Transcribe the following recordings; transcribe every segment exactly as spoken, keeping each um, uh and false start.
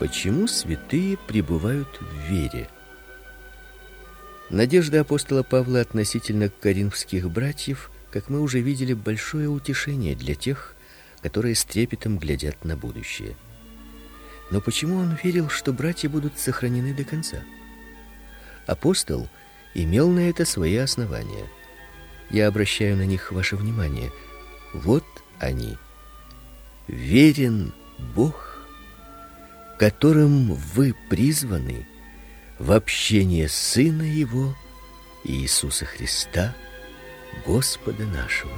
Почему святые пребывают в вере? Надежда апостола Павла относительно коринфских братьев, как мы уже видели, большое утешение для тех, которые с трепетом глядят на будущее. Но почему он верил, что братья будут сохранены до конца? Апостол имел на это свои основания. Я обращаю на них ваше внимание. Вот они. Верен Бог, которым вы призваны в общение Сына Его, Иисуса Христа, Господа нашего.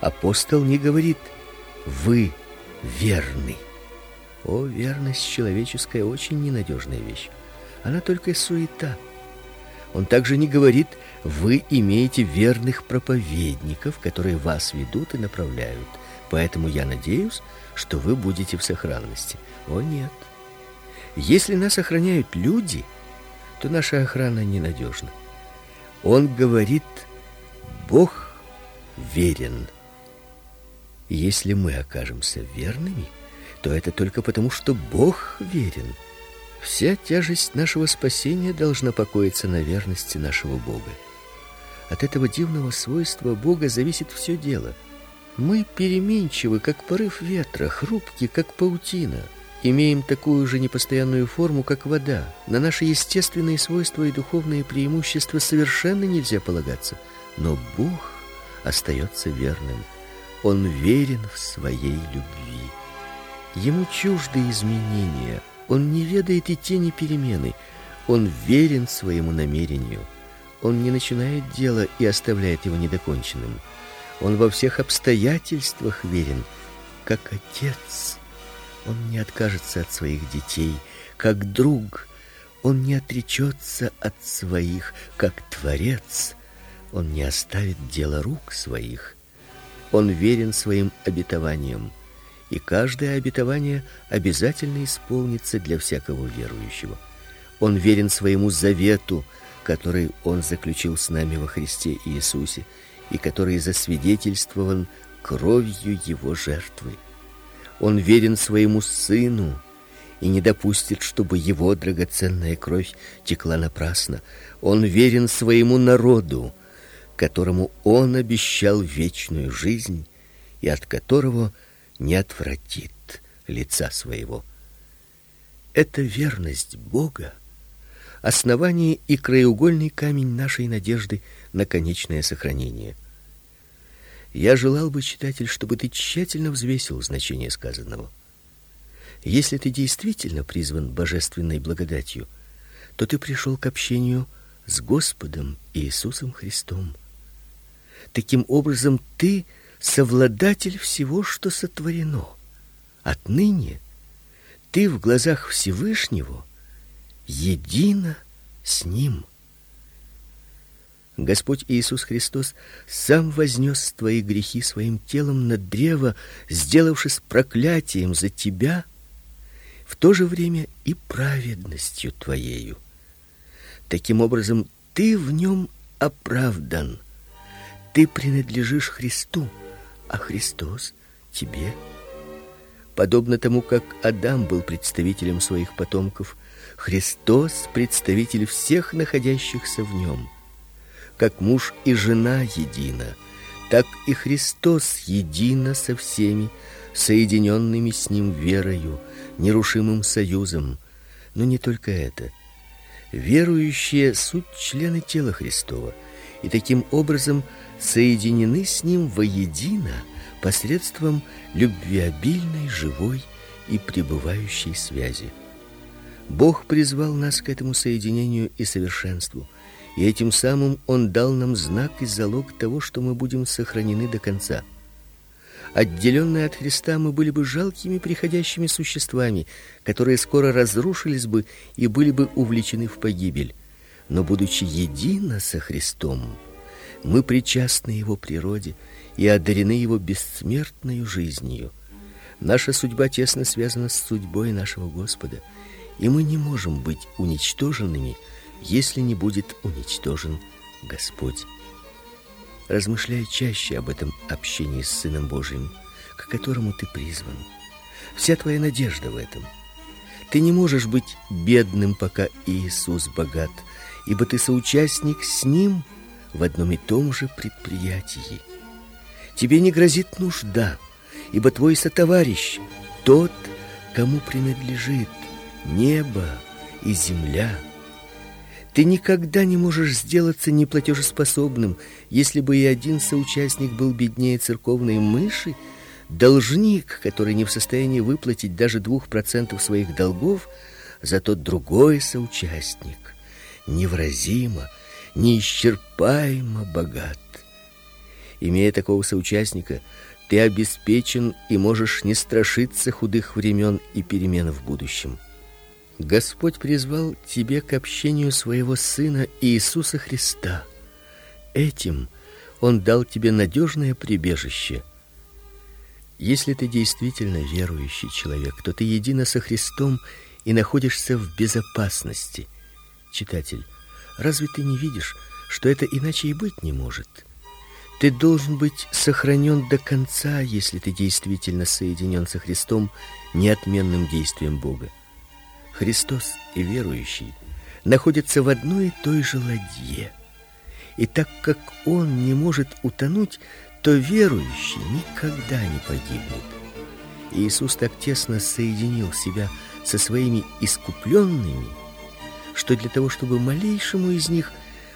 Апостол не говорит: «Вы верны». О, верность человеческая очень ненадежная вещь. Она только суета. Он также не говорит: «Вы имеете верных проповедников, которые вас ведут и направляют, поэтому я надеюсь, что вы будете в сохранности». О, нет. Если нас охраняют люди, то наша охрана ненадежна. Он говорит: Бог верен. Если мы окажемся верными, то это только потому, что Бог верен. Вся тяжесть нашего спасения должна покоиться на верности нашего Бога. От этого дивного свойства Бога зависит все дело. Мы переменчивы, как порыв ветра, хрупки, как паутина. Имеем такую же непостоянную форму, как вода. На наши естественные свойства и духовные преимущества совершенно нельзя полагаться. Но Бог остается верным. Он верен в своей любви. Ему чужды изменения. Он не ведает и тени перемены. Он верен своему намерению. Он не начинает дело и оставляет его недоконченным. Он во всех обстоятельствах верен, как отец. Он не откажется от своих детей, как друг. Он не отречется от своих, как творец. Он не оставит дело рук своих. Он верен своим обетованиям, и каждое обетование обязательно исполнится для всякого верующего. Он верен своему завету, который он заключил с нами во Христе Иисусе, и который засвидетельствован кровью его жертвы. Он верен своему Сыну и не допустит, чтобы его драгоценная кровь текла напрасно. Он верен своему народу, которому он обещал вечную жизнь и от которого не отвратит лица своего. Эта верность Бога — основание и краеугольный камень нашей надежды на конечное сохранение. Я желал бы, читатель, чтобы ты тщательно взвесил значение сказанного. Если ты действительно призван божественной благодатью, то ты пришел к общению с Господом Иисусом Христом. Таким образом, ты совладатель всего, что сотворено. Отныне ты в глазах Всевышнего едино с Ним. Господь Иисус Христос сам вознес твои грехи своим телом на древо, сделавшись проклятием за тебя, в то же время и праведностью твоею. Таким образом, ты в нем оправдан. Ты принадлежишь Христу, а Христос тебе. Подобно тому, как Адам был представителем своих потомков, Христос – представитель всех находящихся в нем. Как муж и жена едина, так и Христос едино со всеми, соединенными с Ним верою, нерушимым союзом. Но не только это. Верующие суть члены тела Христова, и таким образом соединены с Ним воедино посредством любвеобильной, живой и пребывающей связи. Бог призвал нас к этому соединению и совершенству, и этим самым Он дал нам знак и залог того, что мы будем сохранены до конца. Отделенные от Христа, мы были бы жалкими приходящими существами, которые скоро разрушились бы и были бы увлечены в погибель. Но, будучи едино со Христом, мы причастны Его природе и одарены Его бессмертной жизнью. Наша судьба тесно связана с судьбой нашего Господа, и мы не можем быть уничтоженными, если не будет уничтожен Господь. Размышляй чаще об этом общении с Сыном Божиим, к которому ты призван. Вся твоя надежда в этом. Ты не можешь быть бедным, пока Иисус богат, ибо ты соучастник с Ним в одном и том же предприятии. Тебе не грозит нужда, ибо твой сотоварищ – тот, кому принадлежит небо и земля. Ты никогда не можешь сделаться неплатежеспособным, если бы и один соучастник был беднее церковной мыши. Должник, который не в состоянии выплатить даже двух процентов своих долгов, зато другой соучастник невыразимо, неисчерпаемо богат. Имея такого соучастника, ты обеспечен и можешь не страшиться худых времен и перемен в будущем. Господь призвал тебя к общению своего Сына Иисуса Христа. Этим Он дал тебе надежное прибежище. Если ты действительно верующий человек, то ты едино со Христом и находишься в безопасности. Читатель, разве ты не видишь, что это иначе и быть не может? Ты должен быть сохранен до конца, если ты действительно соединен со Христом, неотменным действием Бога. Христос и верующий находятся в одной и той же ладье. И так как он не может утонуть, то верующий никогда не погибнет. Иисус так тесно соединил себя со своими искупленными, что для того, чтобы малейшему из них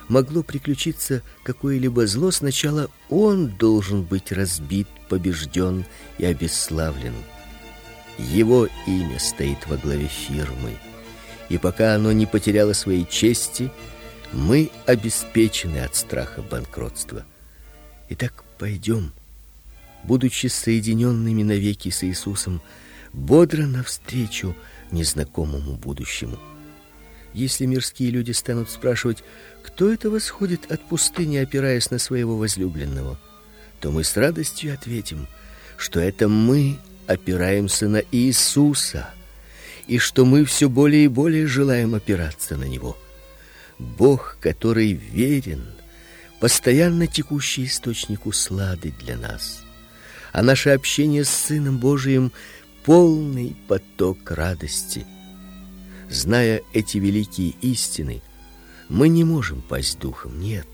могло приключиться какое-либо зло, сначала он должен быть разбит, побежден и обесславлен. Его имя стоит во главе фирмы, и пока оно не потеряло своей чести, мы обеспечены от страха банкротства. Итак, пойдем, будучи соединенными навеки с Иисусом, бодро навстречу незнакомому будущему. Если мирские люди станут спрашивать, кто это восходит от пустыни, опираясь на своего возлюбленного, то мы с радостью ответим, что это мы опираемся на Иисуса, и что мы все более и более желаем опираться на Него. Бог, который верен, постоянно текущий источник услады для нас, а наше общение с Сыном Божиим – полный поток радости. Зная эти великие истины, мы не можем пасть духом, нет.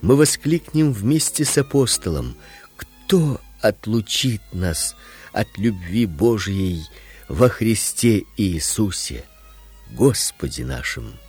Мы воскликнем вместе с апостолом: «Кто отлучит нас от любви Божией во Христе Иисусе, Господе нашим».